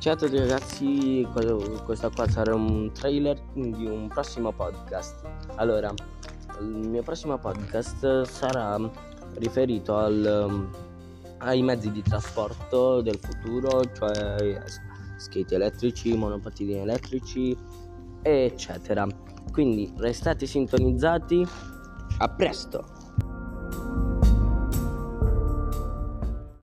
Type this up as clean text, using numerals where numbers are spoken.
Ciao a tutti ragazzi, questo qua sarà un trailer di un prossimo podcast. Allora, il mio prossimo podcast sarà riferito ai mezzi di trasporto del futuro, cioè skate elettrici, monopattini elettrici, eccetera. Quindi restate sintonizzati, a presto!